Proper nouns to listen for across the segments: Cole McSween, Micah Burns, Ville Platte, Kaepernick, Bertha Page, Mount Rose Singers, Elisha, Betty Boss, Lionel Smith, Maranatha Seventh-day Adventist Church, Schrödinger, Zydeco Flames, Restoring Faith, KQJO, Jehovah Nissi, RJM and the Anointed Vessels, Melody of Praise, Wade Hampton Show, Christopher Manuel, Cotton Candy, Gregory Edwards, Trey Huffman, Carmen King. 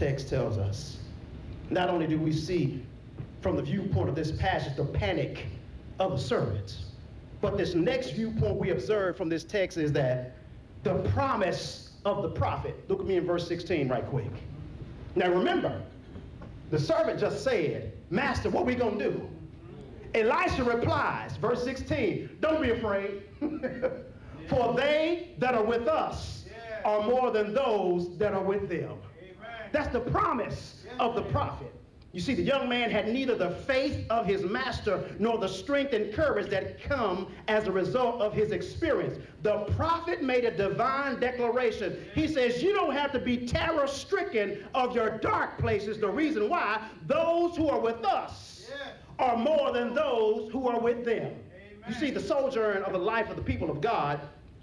text tells us. Not only do we see from the viewpoint of this passage the panic of the servants, but this next viewpoint we observe from this text is that the promise of the prophet. Look at me in verse 16 right quick. Now remember, the servant just said, "Master, what we gonna do?" Elisha replies, verse 16, "Don't be afraid, for they that are with us are more than those that are with them." Amen. That's the promise of the prophet. You see, the young man had neither the faith of his master nor the strength and courage that come as a result of his experience. The prophet made a divine declaration. He says, you don't have to be terror-stricken of your dark places. The reason why, those who are with us are more than those who are with them. Amen. You see, the sojourn of the life of the people of God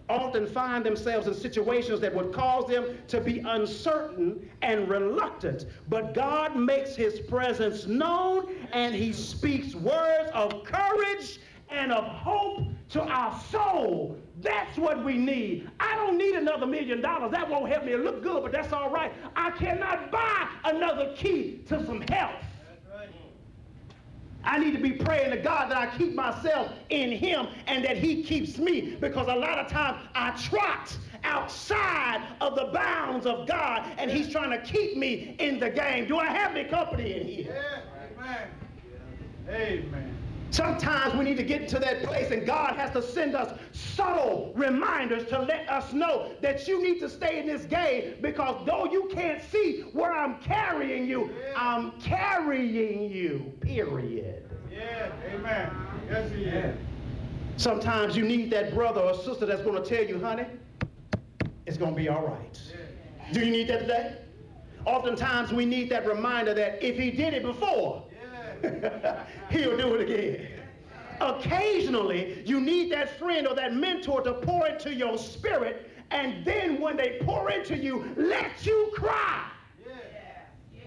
often find themselves in situations that would cause them to be uncertain and reluctant. But God makes his presence known, and he speaks words of courage and of hope to our soul. That's what we need. I don't need another $1 million. That won't help me. It look good, but that's all right. I cannot buy another key to some health. I need to be praying to God that I keep myself in him and that he keeps me, because a lot of times I trot outside of the bounds of God and he's trying to keep me in the game. Do I have any company in here? Yeah. Amen. Amen. Sometimes we need to get to that place, and God has to send us subtle reminders to let us know that you need to stay in this game, because though you can't see where I'm carrying you, I'm carrying you, period. Yeah, amen. Yes, he is. Sometimes you need that brother or sister that's going to tell you, honey, it's going to be all right. Yeah. Do you need that today? Oftentimes we need that reminder that if he did it before, he'll do it again. Occasionally, you need that friend or that mentor to pour into your spirit, and then when they pour into you, let you cry. Yeah. Yeah.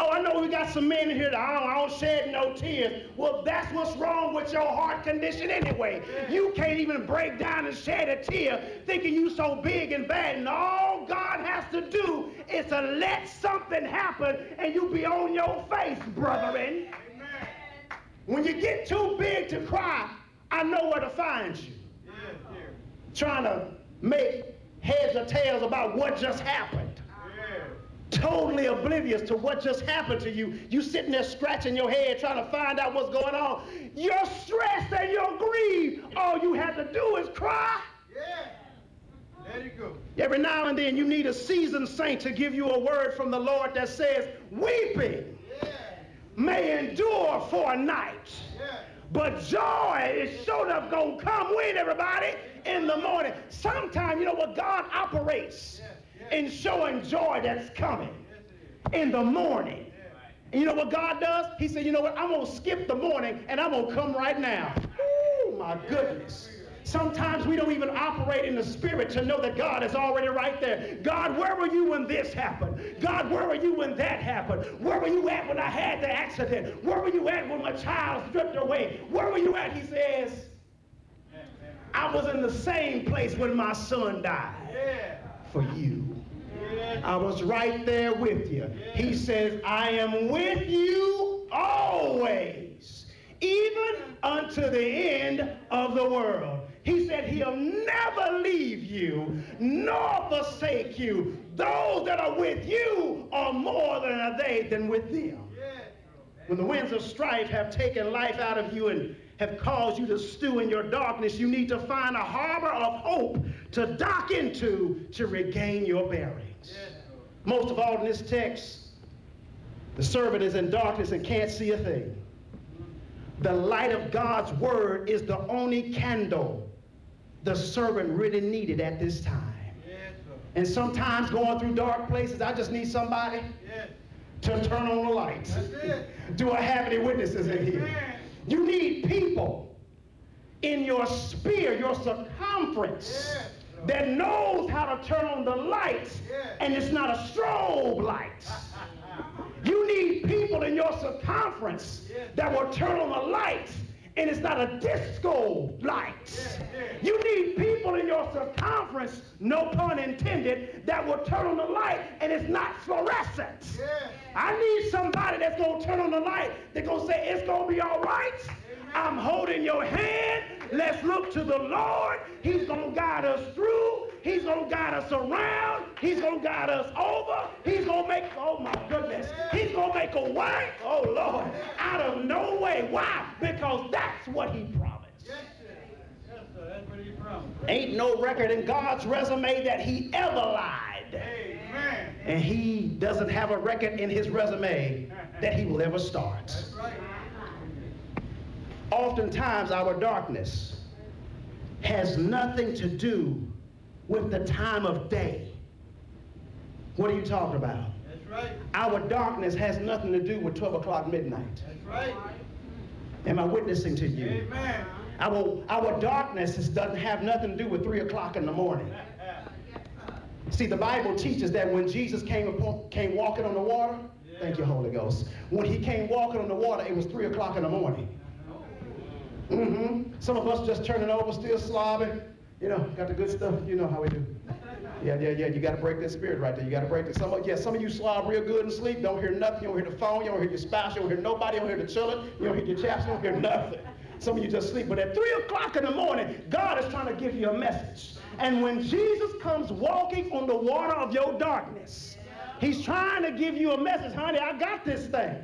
Oh, I know we got some men in here that I don't shed no tears. Well, that's what's wrong with your heart condition anyway. Yeah. You can't even break down and shed a tear thinking you so big and bad, and all God has to do is to let something happen and you be on your face, brethren. Amen. When you get too big to cry, I know where to find you. Yeah, yeah. Trying to make heads or tails about what just happened. Yeah. Totally oblivious to what just happened to you. You sitting there scratching your head trying to find out what's going on. You're stressed and you're grieved. All you have to do is cry. Yeah. There you go. Every now and then you need a seasoned saint to give you a word from the Lord that says, weeping may endure for a night, but joy is sure enough going to come when, everybody, in the morning. Sometimes, you know what, God operates in showing joy that's coming in the morning. And you know what God does? He said, you know what, I'm going to skip the morning and I'm going to come right now. Oh, my goodness. Sometimes we don't even operate in the spirit to know that God is already right there. God, where were you when this happened? God, where were you when that happened? Where were you at when I had the accident? Where were you at when my child stripped away? Where were you at? He says, I was in the same place when my son died for you. I was right there with you. He says, I am with you always, even unto the end of the world. He said he'll never leave you nor forsake you. Those that are with you are more than are they than with them. When the winds of strife have taken life out of you and have caused you to stew in your darkness, you need to find a harbor of hope to dock into to regain your bearings. Most of all in this text, the servant is in darkness and can't see a thing. The light of God's word is the only candle the servant really needed at this time. And sometimes going through dark places, I just need somebody to turn on the lights. Do I have any witnesses in here? You need people in your sphere, your circumference, that knows how to turn on the lights, and it's not a strobe light. You need people in your circumference that will turn on the lights and it's not a disco light. You need people in your circumference, no pun intended, that will turn on the light and it's not fluorescent. I need somebody that's going to turn on the light. They're going to say, it's going to be all right. I'm holding your hand. Let's look to the Lord. He's going to guide us through. He's going to guide us around. He's going to guide us over. He's going to make, oh my goodness, he's going to make a way, oh Lord, out of no way. Why? Because that's what he promised. That's what he promised. Ain't no record in God's resume that he ever lied. Amen. And he doesn't have a record in his resume that he will ever start. That's right. Oftentimes our darkness has nothing to do with the time of day. What are you talking about? That's right. Our darkness has nothing to do with 12 o'clock midnight. That's right. Am I witnessing to you? Amen. Our darkness doesn't have nothing to do with 3 o'clock in the morning. See, the Bible teaches that when Jesus came walking on the water, yeah. Thank you, Holy Ghost. When he came walking on the water, it was 3 o'clock in the morning. Some of us just turning over, still slobbing. You know, got the good stuff. You know how we do. Yeah. You got to break that spirit right there. You got to break it. Some of you slob real good and sleep. Don't hear nothing. You don't hear the phone. You don't hear your spouse. You don't hear nobody. You don't hear the children. You don't hear your chaps. You don't hear nothing. Some of you just sleep. But at 3 o'clock in the morning, God is trying to give you a message. And when Jesus comes walking on the water of your darkness, he's trying to give you a message. Honey, I got this thing.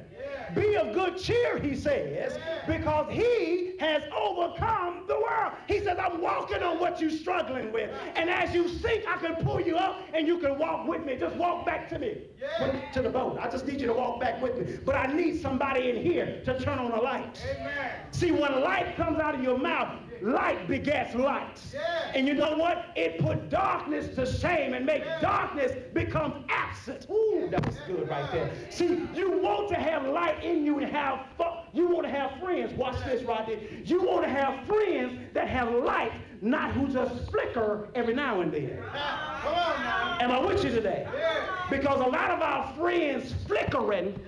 Be of good cheer, he says, because he has overcome the world. He says, I'm walking on what you're struggling with. And as you sink, I can pull you up and you can walk with me. Just walk back to me, to the boat. I just need you to walk back with me. But I need somebody in here to turn on a light. Amen. See, when light comes out of your mouth, light begets light. And you know what? It put darkness to shame and make darkness become absent. Ooh, that was good right there. See, you want to have light in you and have fun. You want to have friends. Watch this right there. You want to have friends that have light, not who just flicker every now and then. Come on now. Am I with you today? Because a lot of our friends flickering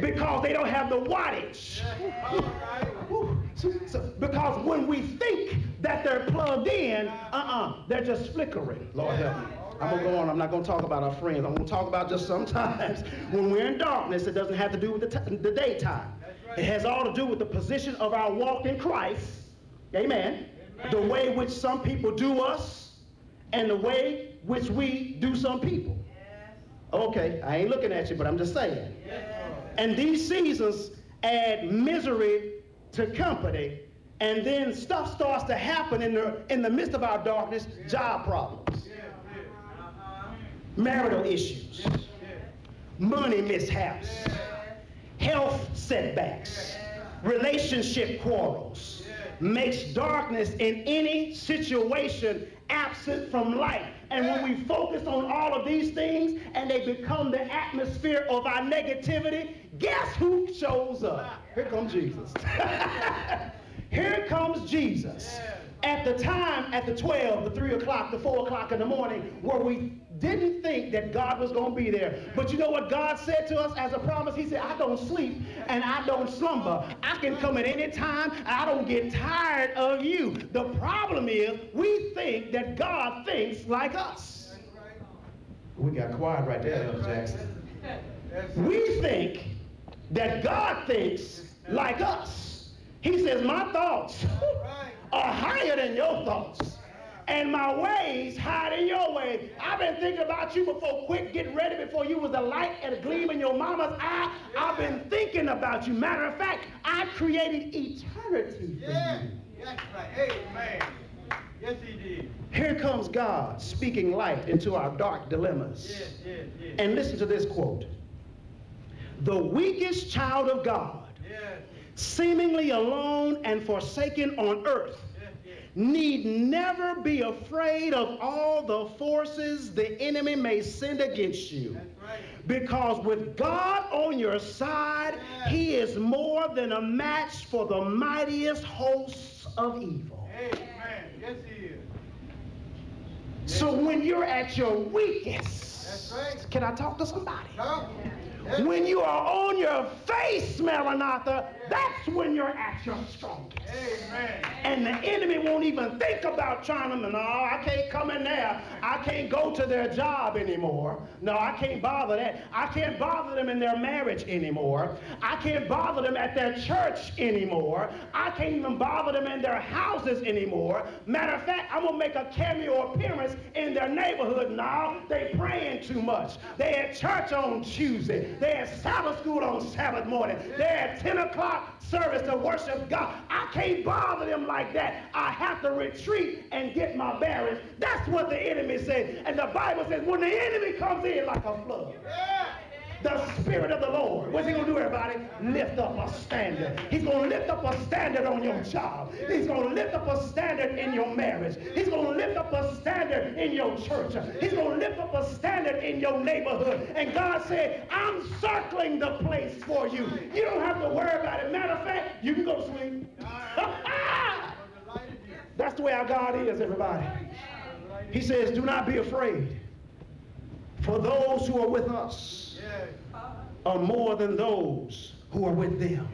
because they don't have the wattage. Because when we think that they're plugged in, they're just flickering. Lord help me. I'm going to go on. I'm not going to talk about our friends. I'm going to talk about just sometimes when we're in darkness, it doesn't have to do with the daytime. Right. It has all to do with the position of our walk in Christ. Amen. Amen. The way which some people do us and the way which we do some people. Yes. Okay, I ain't looking at you, but I'm just saying. Yes. And these seasons add misery to company, and then stuff starts to happen in the midst of our darkness. Yeah. Job problems. Yeah. Marital issues, money mishaps, health setbacks, relationship quarrels, makes darkness in any situation absent from light. And when we focus on all of these things and they become the atmosphere of our negativity, guess who shows up? Here comes Jesus. Here comes Jesus. At the time, at the 12, the 3 o'clock, the 4 o'clock in the morning, where we didn't think that God was going to be there. But you know what God said to us as a promise? He said, I don't sleep and I don't slumber. I can come at any time. I don't get tired of you. The problem is we think that God thinks like us. We got quiet right there, Elder Jackson. We think that God thinks like us. He says, my thoughts are higher than your thoughts. And my ways higher than your ways. I've been thinking about you before quick, get ready before you was a light and a gleam in your mama's eye. I've been thinking about you. Matter of fact, I created eternity for you. Yes, right. Amen. Yes, he did. Here comes God speaking light into our dark dilemmas. Yes. And listen to this quote. The weakest child of God, seemingly alone and forsaken on earth, need never be afraid of all the forces the enemy may send against you. Because with God on your side, he is more than a match for the mightiest hosts of evil. Amen. Yes, he is. So when you're at your weakest, That's right. Can I talk to somebody? No. When you are on your face, Maranatha, that's when you're at your strongest. Amen. And the enemy won't even think about trying to, no, I can't come in there. I can't go to their job anymore. No, I can't bother that. I can't bother them in their marriage anymore. I can't bother them at their church anymore. I can't even bother them in their houses anymore. Matter of fact, I'm going to make a cameo appearance in their neighborhood. No, they praying too much. They at church on Tuesday. They had Sabbath school on Sabbath morning. They had 10 o'clock service to worship God. I can't bother them like that. I have to retreat and get my bearings. That's what the enemy said. And the Bible says when the enemy comes in like a flood, the Spirit of the Lord, what's he going to do, everybody? Lift up a standard. He's going to lift up a standard on your job. He's going to lift up a standard in your marriage. He's going to lift up a standard in your church. He's going to lift up a standard in your neighborhood. And God said, I'm circling the place for you. You don't have to worry about it. Matter of fact, you can go swing. That's the way our God is, everybody. He says, do not be afraid. For those who are with us are more than those who are with them.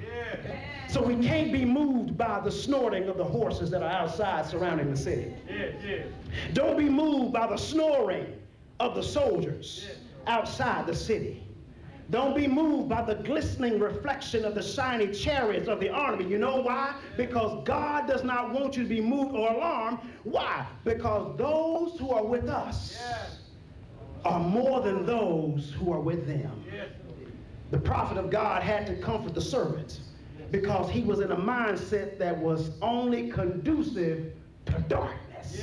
So we can't be moved by the snorting of the horses that are outside surrounding the city. Don't be moved by the snoring of the soldiers outside the city. Don't be moved by the glistening reflection of the shiny chariots of the army. You know why? Because God does not want you to be moved or alarmed. Why? Because those who are with us are more than those who are with them. The prophet of God had to comfort the servants because he was in a mindset that was only conducive to darkness.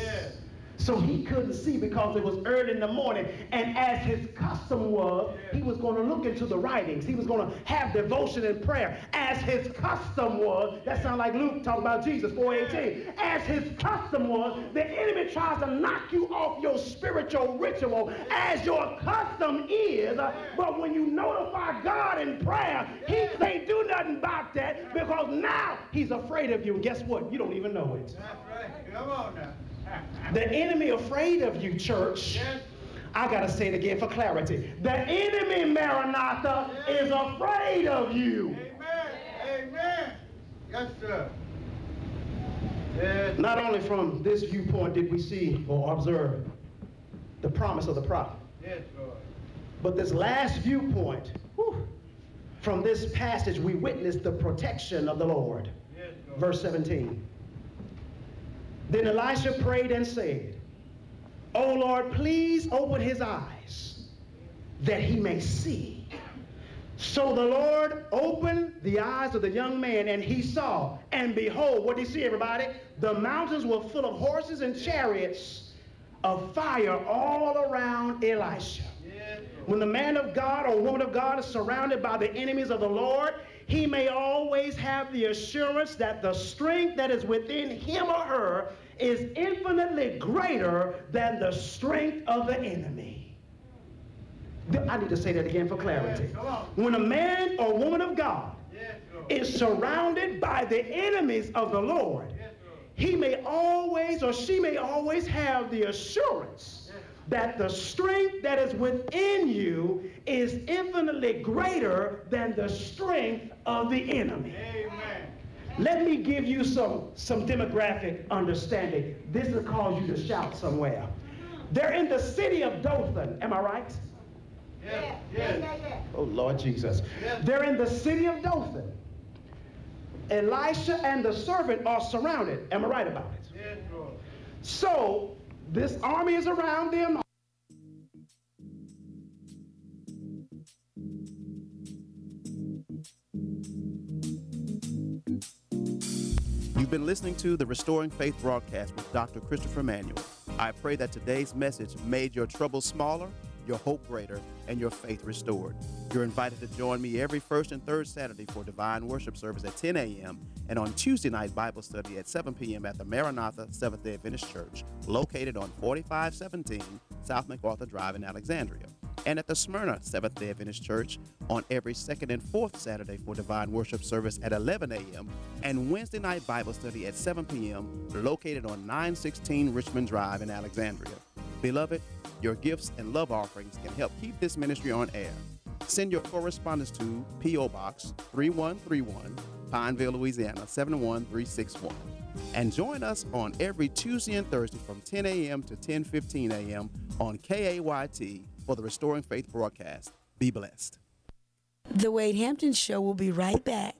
So he couldn't see because it was early in the morning. And as his custom was, he was going to look into the writings. He was going to have devotion and prayer. As his custom was, that sounds like Luke talking about Jesus, 4:18. As his custom was, the enemy tries to knock you off your spiritual ritual as your custom is. But when you notify God in prayer, he can't do nothing about that because now he's afraid of you. And guess what? You don't even know it. That's right. Come on now. The enemy afraid of you, church. I got to say it again for clarity. The enemy, Maranatha, is afraid of you. Amen. Amen. Yes, sir. Yes. Not only from this viewpoint did we see or observe the promise of the prophet, but this last viewpoint, from this passage, we witnessed the protection of the Lord. Verse 17. Then Elisha prayed and said, O Lord, please open his eyes that he may see. So the Lord opened the eyes of the young man, and he saw. And behold, what did he see, everybody? The mountains were full of horses and chariots of fire all around Elisha. When the man of God or woman of God is surrounded by the enemies of the Lord, he may always have the assurance that the strength that is within him or her is infinitely greater than the strength of the enemy. I need to say that again for clarity. When a man or woman of God is surrounded by the enemies of the Lord, he may always or she may always have the assurance that the strength that is within you is infinitely greater than the strength of the enemy. Amen. Let me give you some demographic understanding. This will cause you to shout somewhere. They're in the city of Dothan, am I right? Yes. Oh, Lord Jesus. They're in the city of Dothan. Elisha and the servant are surrounded. Am I right about it? Yes, Lord. So, this army is around them. You've been listening to the Restoring Faith broadcast with Dr. Christopher Manuel. I pray that today's message made your trouble smaller, your hope greater, and your faith restored. You're invited to join me every first and third Saturday for divine worship service at 10 a.m. and on Tuesday night Bible study at 7 p.m. at the Maranatha Seventh-day Adventist Church, located on 4517 South MacArthur Drive in Alexandria, and at the Smyrna Seventh-day Adventist Church on every second and fourth Saturday for divine worship service at 11 a.m. and Wednesday night Bible study at 7 p.m., located on 916 Richmond Drive in Alexandria. Beloved, Your gifts and love offerings can help keep this ministry on air. Send your correspondence to P.O. Box 3131, Pineville, Louisiana 71361. And join us on every Tuesday and Thursday from 10 a.m. to 10:15 a.m. on KAYT for the Restoring Faith broadcast. Be blessed. The Wade Hampton Show will be right back.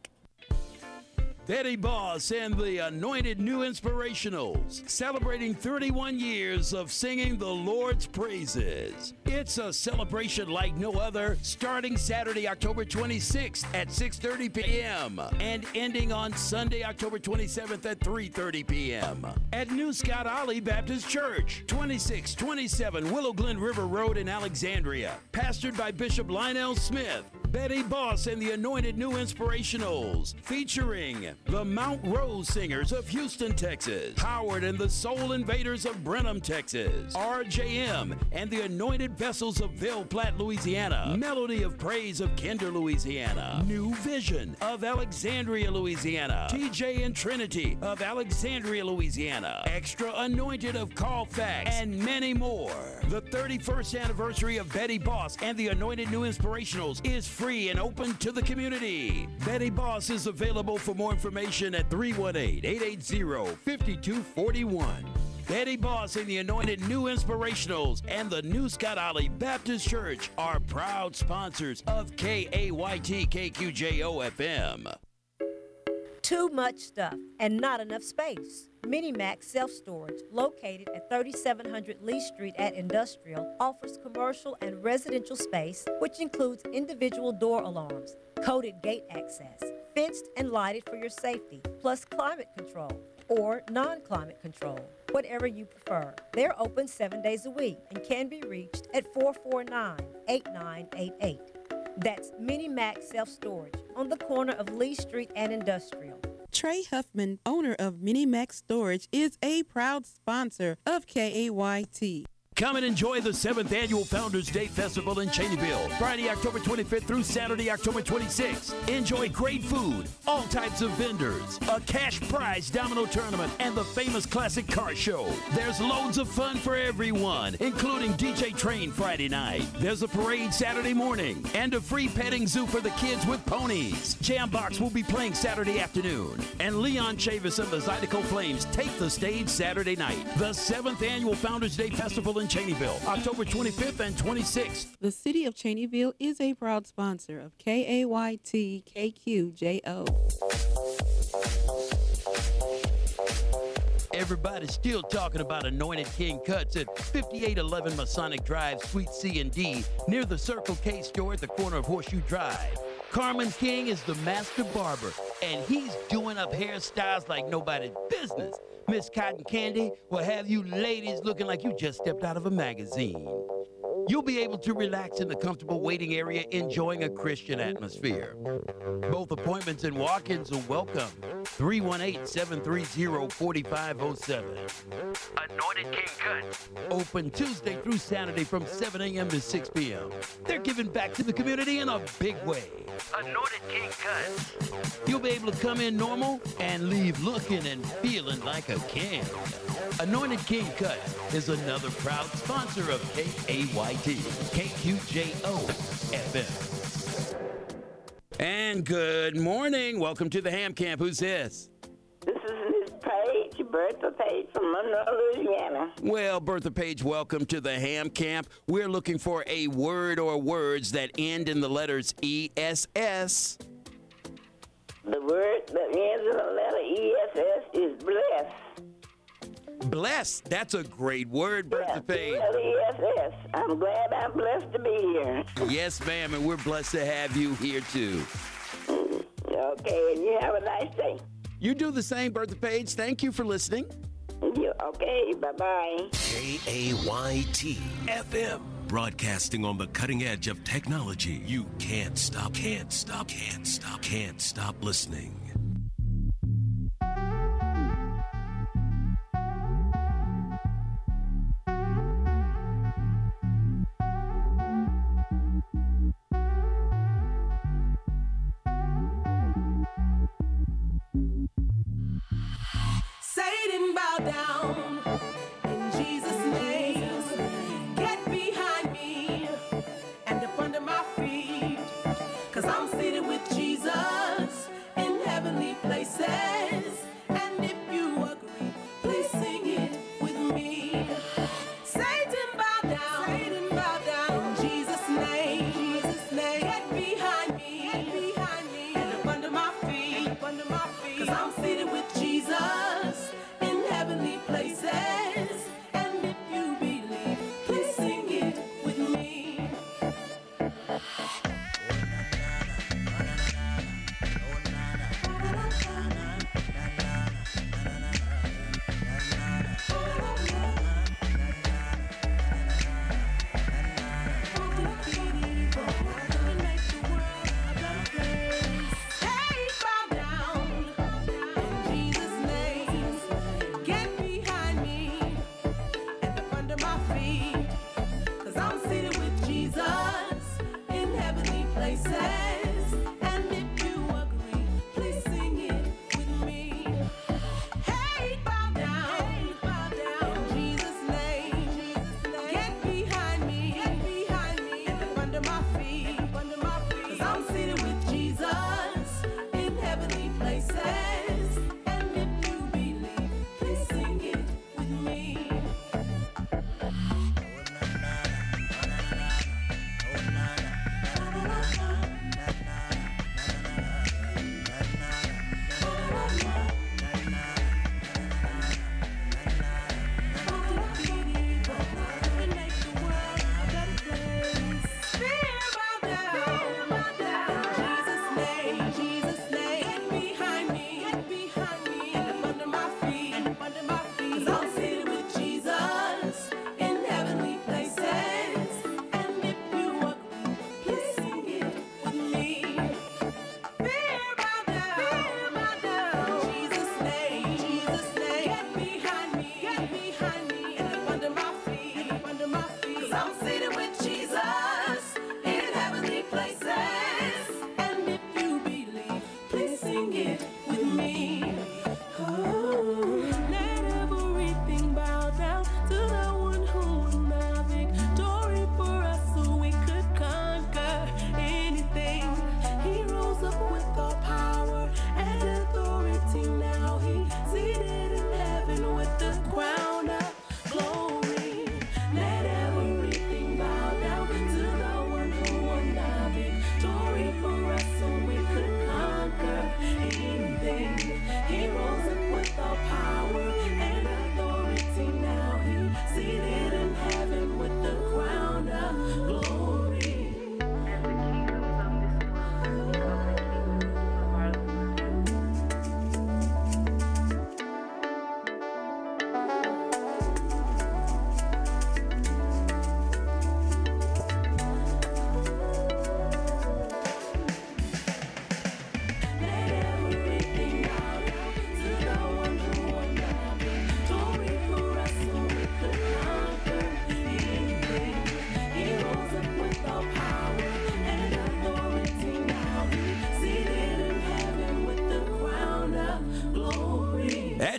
Betty Boss and the Anointed New Inspirationals, celebrating 31 years of singing the Lord's praises. It's a celebration like no other, starting Saturday, October 26th at 6:30 p.m. and ending on Sunday, October 27th at 3:30 p.m. at New Scott Alley Baptist Church, 2627 Willow Glen River Road in Alexandria, pastored by Bishop Lionel Smith. Betty Boss and the Anointed New Inspirationals, featuring the Mount Rose Singers of Houston, Texas, Howard and the Soul Invaders of Brenham, Texas, RJM and the Anointed Vessels of Ville Platte, Louisiana, Melody of Praise of Kinder, Louisiana, New Vision of Alexandria, Louisiana, TJ and Trinity of Alexandria, Louisiana, Extra Anointed of Colfax, and many more. The 31st anniversary of Betty Boss and the Anointed New Inspirationals is free and open to the community. Betty Boss is available for more information at 318-880-5241. Betty Boss and the Anointed New Inspirationals and the New Scott Alley Baptist Church are proud sponsors of KAYT KQJO FM. Too much stuff and not enough space. Minimax Self Storage, located at 3700 Lee Street at Industrial, offers commercial and residential space, which includes individual door alarms, coded gate access, fenced and lighted for your safety, plus climate control or non-climate control, whatever you prefer. They're open 7 days a week and can be reached at 449-8988. That's Minimax Self Storage on the corner of Lee Street and Industrial. Trey Huffman, owner of Minimax Storage, is a proud sponsor of KAYT. Come and enjoy the 7th Annual Founders Day Festival in Cheneyville, Friday, October 25th through Saturday, October 26th. Enjoy great food, all types of vendors, a cash prize domino tournament, and the famous classic car show. There's loads of fun for everyone, including DJ Train Friday night. There's a parade Saturday morning and a free petting zoo for the kids with ponies. Jambox will be playing Saturday afternoon, and Leon Chavis and the Zydeco Flames take the stage Saturday night. The 7th Annual Founders Day Festival in Cheneyville, October 25th and 26th. The City of Cheneyville is a proud sponsor of KAYT KQJO. Everybody's still talking about Anointed King Cuts at 5811 Masonic Drive, Suite C and D, near the Circle K store at the corner of Horseshoe Drive. Carmen King is the master barber, and he's doing up hairstyles like nobody's business. Miss Cotton Candy will have you ladies looking like you just stepped out of a magazine. You'll be able to relax in the comfortable waiting area, enjoying a Christian atmosphere. Both appointments and walk-ins are welcome. 318-730-4507. Anointed King Cuts, open Tuesday through Saturday from 7 a.m. to 6 p.m. They're giving back to the community in a big way. Anointed King Cuts. You'll be able to come in normal and leave looking and feeling like a king. Anointed King Cuts is another proud sponsor of KAYT, KQJO FM. And good morning. Welcome to the Ham Camp. Who's this? This is Miss Page, Bertha Page from Monroe, Louisiana. Well, Bertha Page, welcome to the Ham Camp. We're looking for a word or words that end in the letters ESS. The word that ends in the letter ESS is blessed. Blessed. That's a great word, Bertha Page. Yes. I'm glad I'm blessed to be here. Yes, ma'am, and we're blessed to have you here, too. Okay, and you have a nice day. You do the same, Bertha Page. Thank you for listening. Okay, bye-bye. KAYT-FM. Broadcasting on the cutting edge of technology. You can't stop listening. Down in Jesus' name. Get me I'm seated with Jesus in heavenly places. And if you agree, please sing it with me. Satan, bow down, Jesus' name, get behind me, and up under my feet, 'cause I'm seated with Jesus in heavenly places. And if you believe, please sing it with me.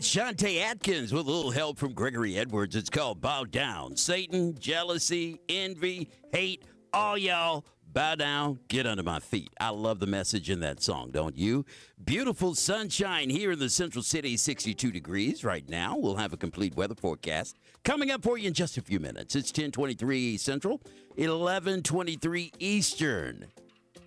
Shante Atkins with a little help from Gregory Edwards. It's called Bow Down. Satan, jealousy, envy, hate, all y'all, bow down, get under my feet. I love the message in that song, don't you? Beautiful sunshine here in the Central City, 62 degrees right now. We'll have a complete weather forecast coming up for you in just a few minutes. It's 10:23 Central, 11:23 Eastern.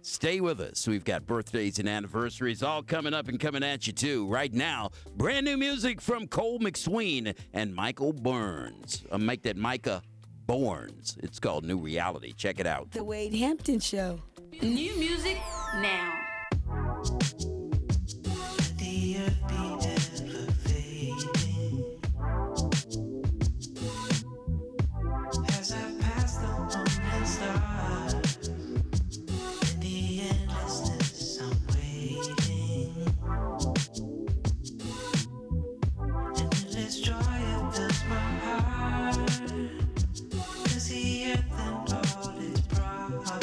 Stay with us. We've got birthdays and anniversaries all coming up and coming at you, too. Right now, brand new music from Cole McSween and Michael Burns. Make that Micah Burns. It's called New Reality. Check it out. The Wade Hampton Show. New music now. Easier than all its problems.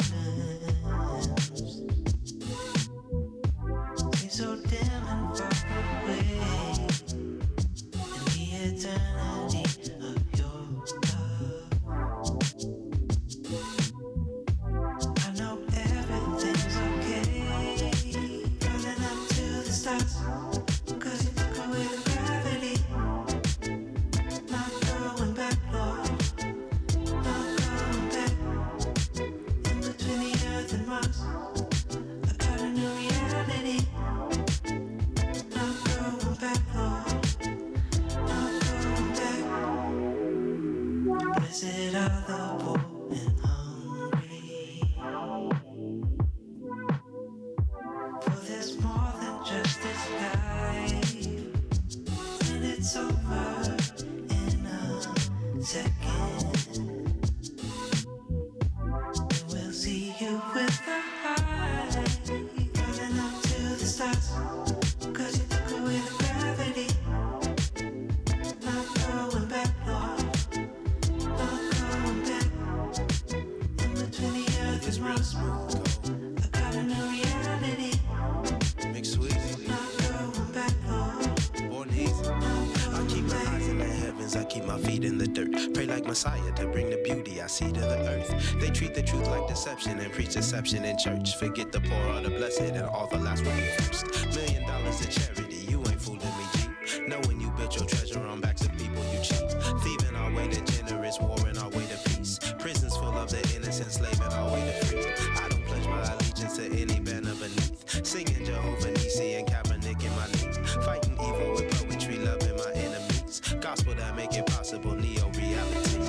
Deception in church, forget the poor or the blessed, and all the last will be first. $1 million in charity, you ain't fooling me, G. Knowing you built your treasure on backs of people you cheat. Thieving our way to generous, warring our way to peace. Prisons full of the innocent, slaving our way to free. I don't pledge my allegiance to any banner beneath. Singing Jehovah Nissi and Kaepernick in my knees. Fighting evil with poetry, loving my enemies. Gospel that make it possible, neo reality.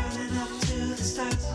Running up to the stars.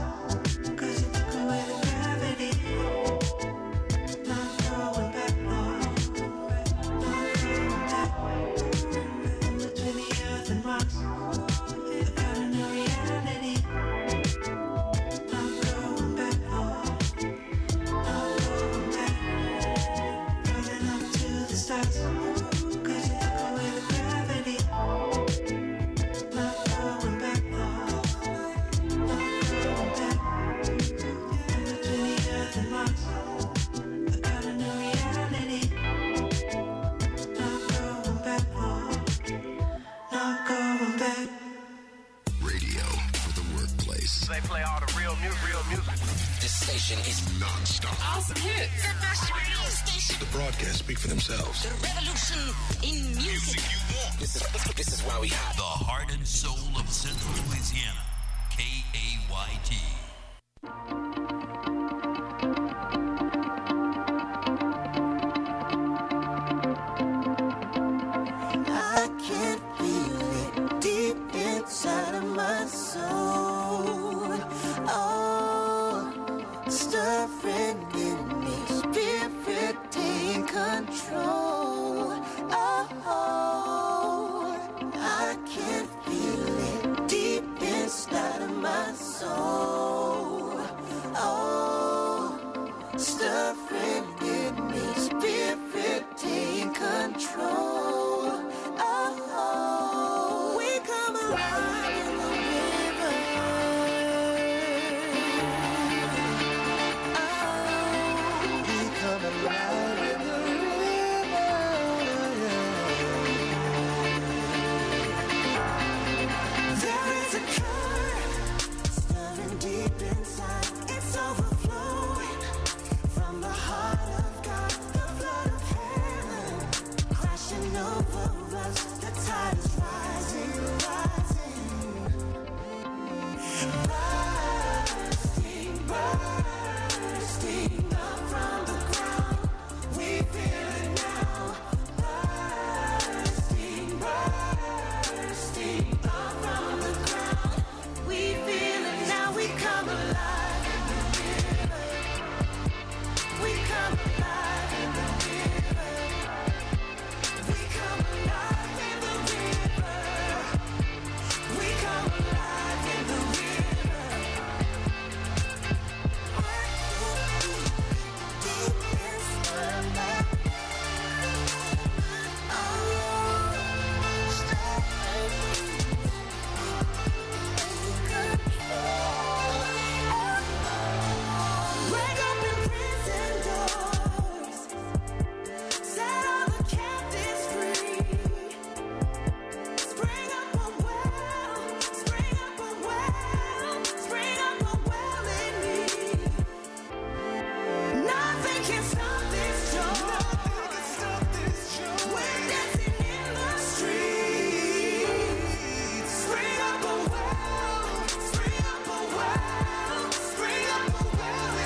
Control.